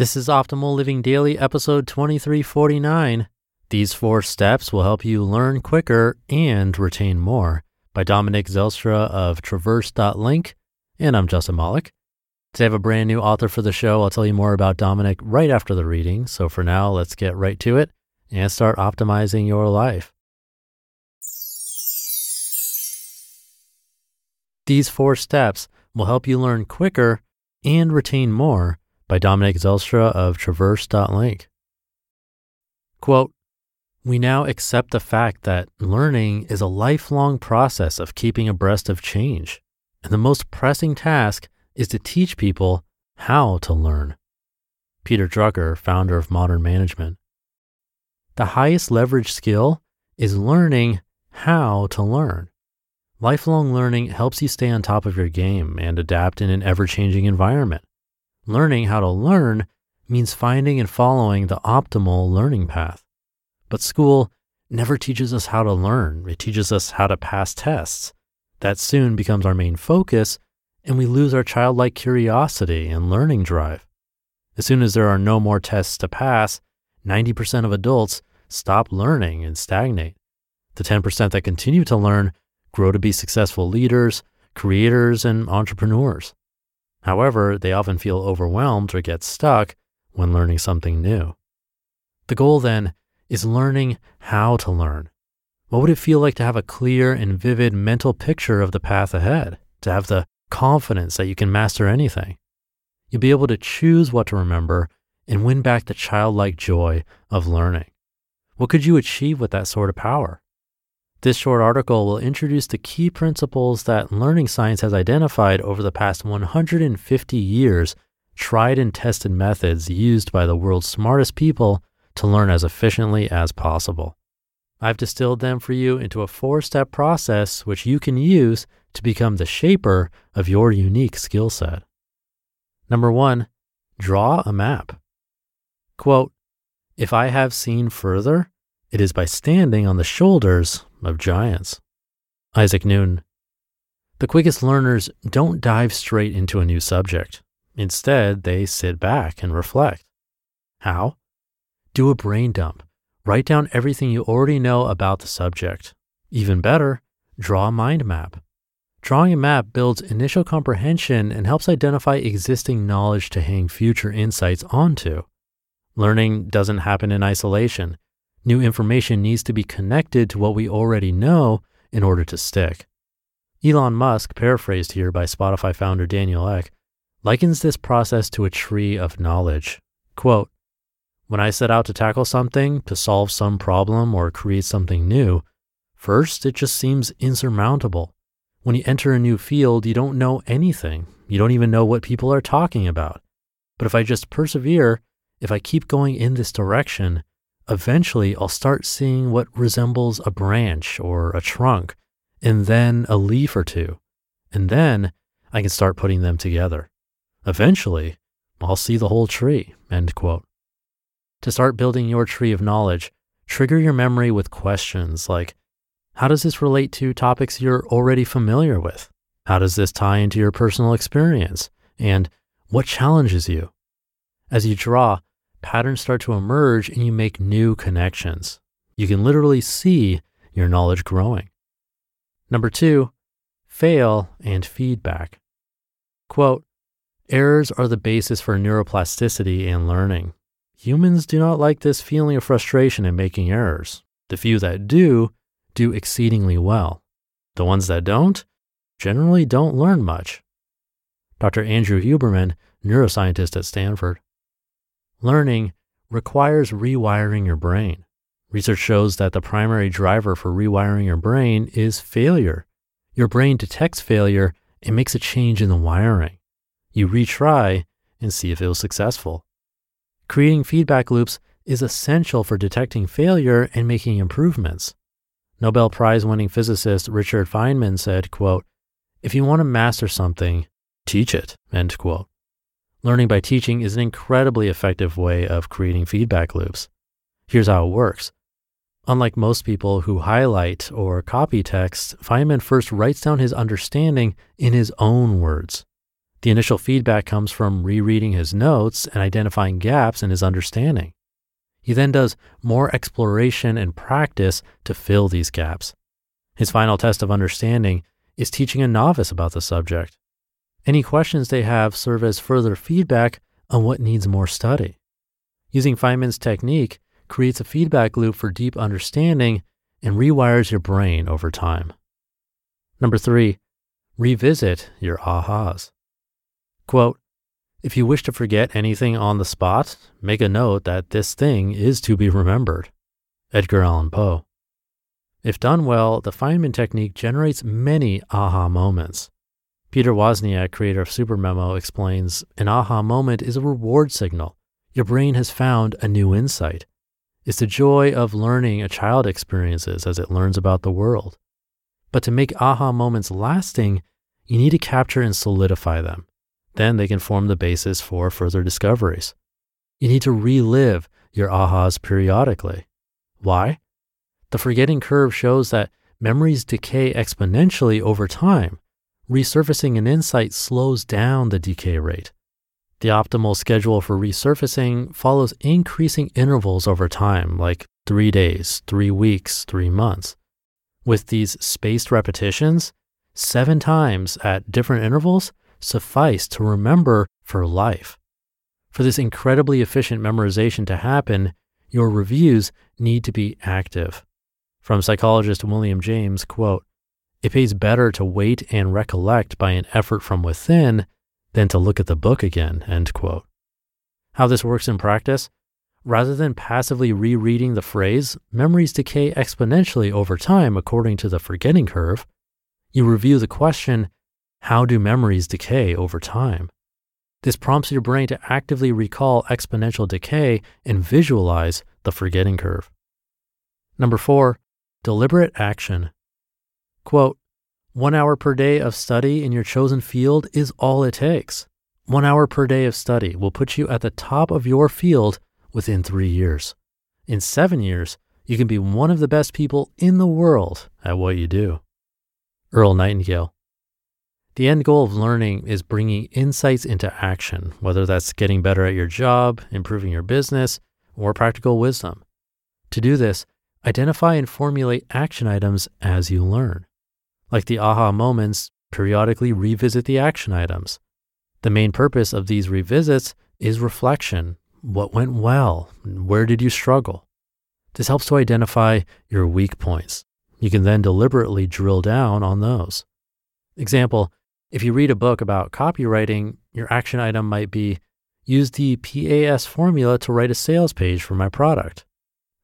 This is Optimal Living Daily, episode 2349. These 4 steps will help you learn quicker and retain more, by Dominic Zelstra of Traverse.link, and I'm Justin Mollick. Today I have a brand new author for the show. I'll tell you more about Dominic right after the reading. So for now, let's get right to it and start optimizing your life. These 4 steps will help you learn quicker and retain more, by Dominic Zelstra of Traverse.link. Quote, "We now accept the fact that learning is a lifelong process of keeping abreast of change, and the most pressing task is to teach people how to learn." Peter Drucker, founder of Modern Management. The highest leverage skill is learning how to learn. Lifelong learning helps you stay on top of your game and adapt in an ever-changing environment. Learning how to learn means finding and following the optimal learning path. But school never teaches us how to learn. It teaches us how to pass tests. That soon becomes our main focus, and we lose our childlike curiosity and learning drive. As soon as there are no more tests to pass, 90% of adults stop learning and stagnate. The 10% that continue to learn grow to be successful leaders, creators, and entrepreneurs. However, they often feel overwhelmed or get stuck when learning something new. The goal then is learning how to learn. What would it feel like to have a clear and vivid mental picture of the path ahead, to have the confidence that you can master anything? You'll be able to choose what to remember and win back the childlike joy of learning. What could you achieve with that sort of power? This short article will introduce the key principles that learning science has identified over the past 150 years, tried and tested methods used by the world's smartest people to learn as efficiently as possible. I've distilled them for you into a 4-step process which you can use to become the shaper of your unique skill set. Number 1, draw a map. Quote, "If I have seen further, it is by standing on the shoulders of giants." Isaac Newton. The quickest learners don't dive straight into a new subject. Instead, they sit back and reflect. How? Do a brain dump. Write down everything you already know about the subject. Even better, draw a mind map. Drawing a map builds initial comprehension and helps identify existing knowledge to hang future insights onto. Learning doesn't happen in isolation. New information needs to be connected to what we already know in order to stick. Elon Musk, paraphrased here by Spotify founder Daniel Ek, likens this process to a tree of knowledge. Quote, "When I set out to tackle something, to solve some problem or create something new, first it just seems insurmountable. When you enter a new field, you don't know anything. You don't even know what people are talking about. But if I just persevere, if I keep going in this direction, eventually, I'll start seeing what resembles a branch or a trunk, and then a leaf or two, and then I can start putting them together. Eventually, I'll see the whole tree," end quote. To start building your tree of knowledge, trigger your memory with questions like, how does this relate to topics you're already familiar with? How does this tie into your personal experience? And what challenges you? As you draw, patterns start to emerge and you make new connections. You can literally see your knowledge growing. Number 2, fail and feedback. Quote, "Errors are the basis for neuroplasticity and learning. Humans do not like this feeling of frustration in making errors. The few that do exceedingly well. The ones that don't, generally don't learn much." Dr. Andrew Huberman, neuroscientist at Stanford. Learning requires rewiring your brain. Research shows that the primary driver for rewiring your brain is failure. Your brain detects failure and makes a change in the wiring. You retry and see if it was successful. Creating feedback loops is essential for detecting failure and making improvements. Nobel Prize-winning physicist Richard Feynman said, quote, "If you want to master something, teach it," end quote. Learning by teaching is an incredibly effective way of creating feedback loops. Here's how it works. Unlike most people who highlight or copy text, Feynman first writes down his understanding in his own words. The initial feedback comes from rereading his notes and identifying gaps in his understanding. He then does more exploration and practice to fill these gaps. His final test of understanding is teaching a novice about the subject. Any questions they have serve as further feedback on what needs more study. Using Feynman's technique creates a feedback loop for deep understanding and rewires your brain over time. 3, revisit your ahas. Quote, if you wish to forget anything on the spot, make a note that this thing is to be remembered. Edgar Allan Poe. If done well, the Feynman technique generates many aha moments. Peter Wozniak, creator of SuperMemo, explains an aha moment is a reward signal. Your brain has found a new insight. It's the joy of learning a child experiences as it learns about the world. But to make aha moments lasting, you need to capture and solidify them. Then they can form the basis for further discoveries. You need to relive your ahas periodically. Why? The forgetting curve shows that memories decay exponentially over time. Resurfacing an insight slows down the decay rate. The optimal schedule for resurfacing follows increasing intervals over time, like 3 days, 3 weeks, 3 months. With these spaced repetitions, 7 times at different intervals suffice to remember for life. For this incredibly efficient memorization to happen, your reviews need to be active. From psychologist William James, quote, it pays better to wait and recollect by an effort from within than to look at the book again, end quote. How this works in practice? Rather than passively rereading the phrase, memories decay exponentially over time according to the forgetting curve, you review the question, how do memories decay over time? This prompts your brain to actively recall exponential decay and visualize the forgetting curve. 4, deliberate action. Quote, 1 hour per day of study in your chosen field is all it takes. 1 hour per day of study will put you at the top of your field within 3 years. In 7 years, you can be one of the best people in the world at what you do. Earl Nightingale. The end goal of learning is bringing insights into action, whether that's getting better at your job, improving your business, or practical wisdom. To do this, identify and formulate action items as you learn. Like the aha moments, periodically revisit the action items. The main purpose of these revisits is reflection. What went well? Where did you struggle? This helps to identify your weak points. You can then deliberately drill down on those. Example, if you read a book about copywriting, your action item might be, use the PAS formula to write a sales page for my product.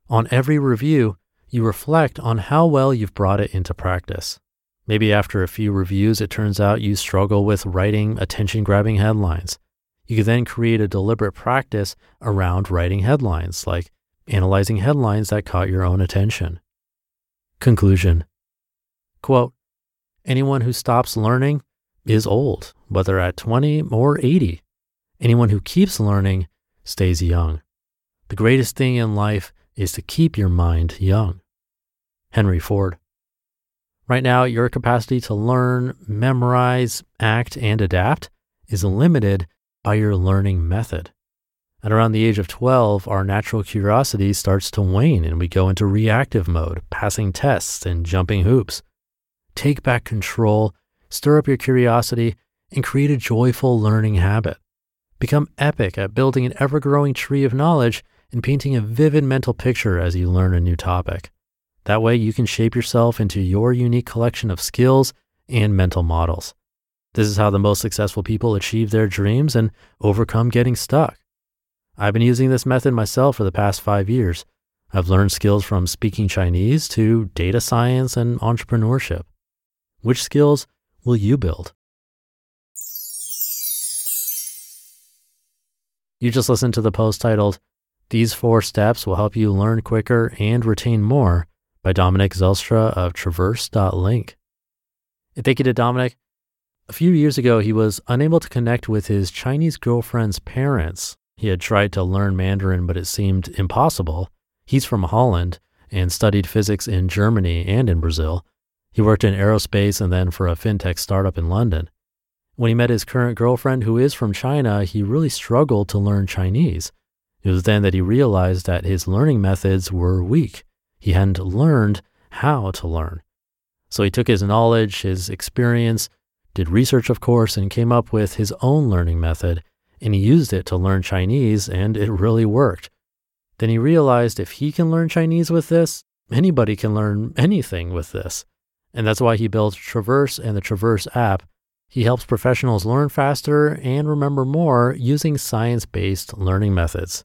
On every review, you reflect on how well you've brought it into practice. Maybe after a few reviews, it turns out you struggle with writing attention-grabbing headlines. You can then create a deliberate practice around writing headlines, like analyzing headlines that caught your own attention. Conclusion. Quote, anyone who stops learning is old, whether at 20 or 80. Anyone who keeps learning stays young. The greatest thing in life is to keep your mind young. Henry Ford. Right now, your capacity to learn, memorize, act, and adapt is limited by your learning method. At around the age of 12, our natural curiosity starts to wane and we go into reactive mode, passing tests and jumping hoops. Take back control, stir up your curiosity, and create a joyful learning habit. Become epic at building an ever-growing tree of knowledge and painting a vivid mental picture as you learn a new topic. That way you can shape yourself into your unique collection of skills and mental models. This is how the most successful people achieve their dreams and overcome getting stuck. I've been using this method myself for the past 5 years. I've learned skills from speaking Chinese to data science and entrepreneurship. Which skills will you build? You just listened to the post titled, These 4 Steps Will Help You Learn Quicker and Retain More, by Dominic Zelstra of Traverse.link. And thank you to Dominic. A few years ago, he was unable to connect with his Chinese girlfriend's parents. He had tried to learn Mandarin, but it seemed impossible. He's from Holland and studied physics in Germany and in Brazil. He worked in aerospace and then for a fintech startup in London. When he met his current girlfriend, who is from China, he really struggled to learn Chinese. It was then that he realized that his learning methods were weak. He hadn't learned how to learn. So he took his knowledge, his experience, did research, of course, and came up with his own learning method, and he used it to learn Chinese, and it really worked. Then he realized if he can learn Chinese with this, anybody can learn anything with this. And that's why he built Traverse and the Traverse app. He helps professionals learn faster and remember more using science-based learning methods.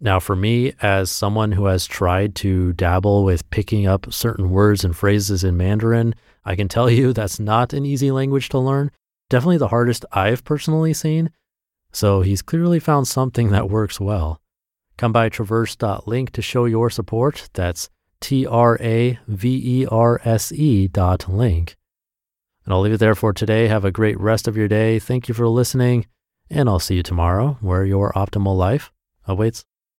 Now, for me, as someone who has tried to dabble with picking up certain words and phrases in Mandarin, I can tell you that's not an easy language to learn, definitely the hardest I've personally seen. So he's clearly found something that works well. Come by traverse.link to show your support. That's traverse.link. And I'll leave it there for today. Have a great rest of your day. Thank you for listening, and I'll see you tomorrow where your optimal life awaits.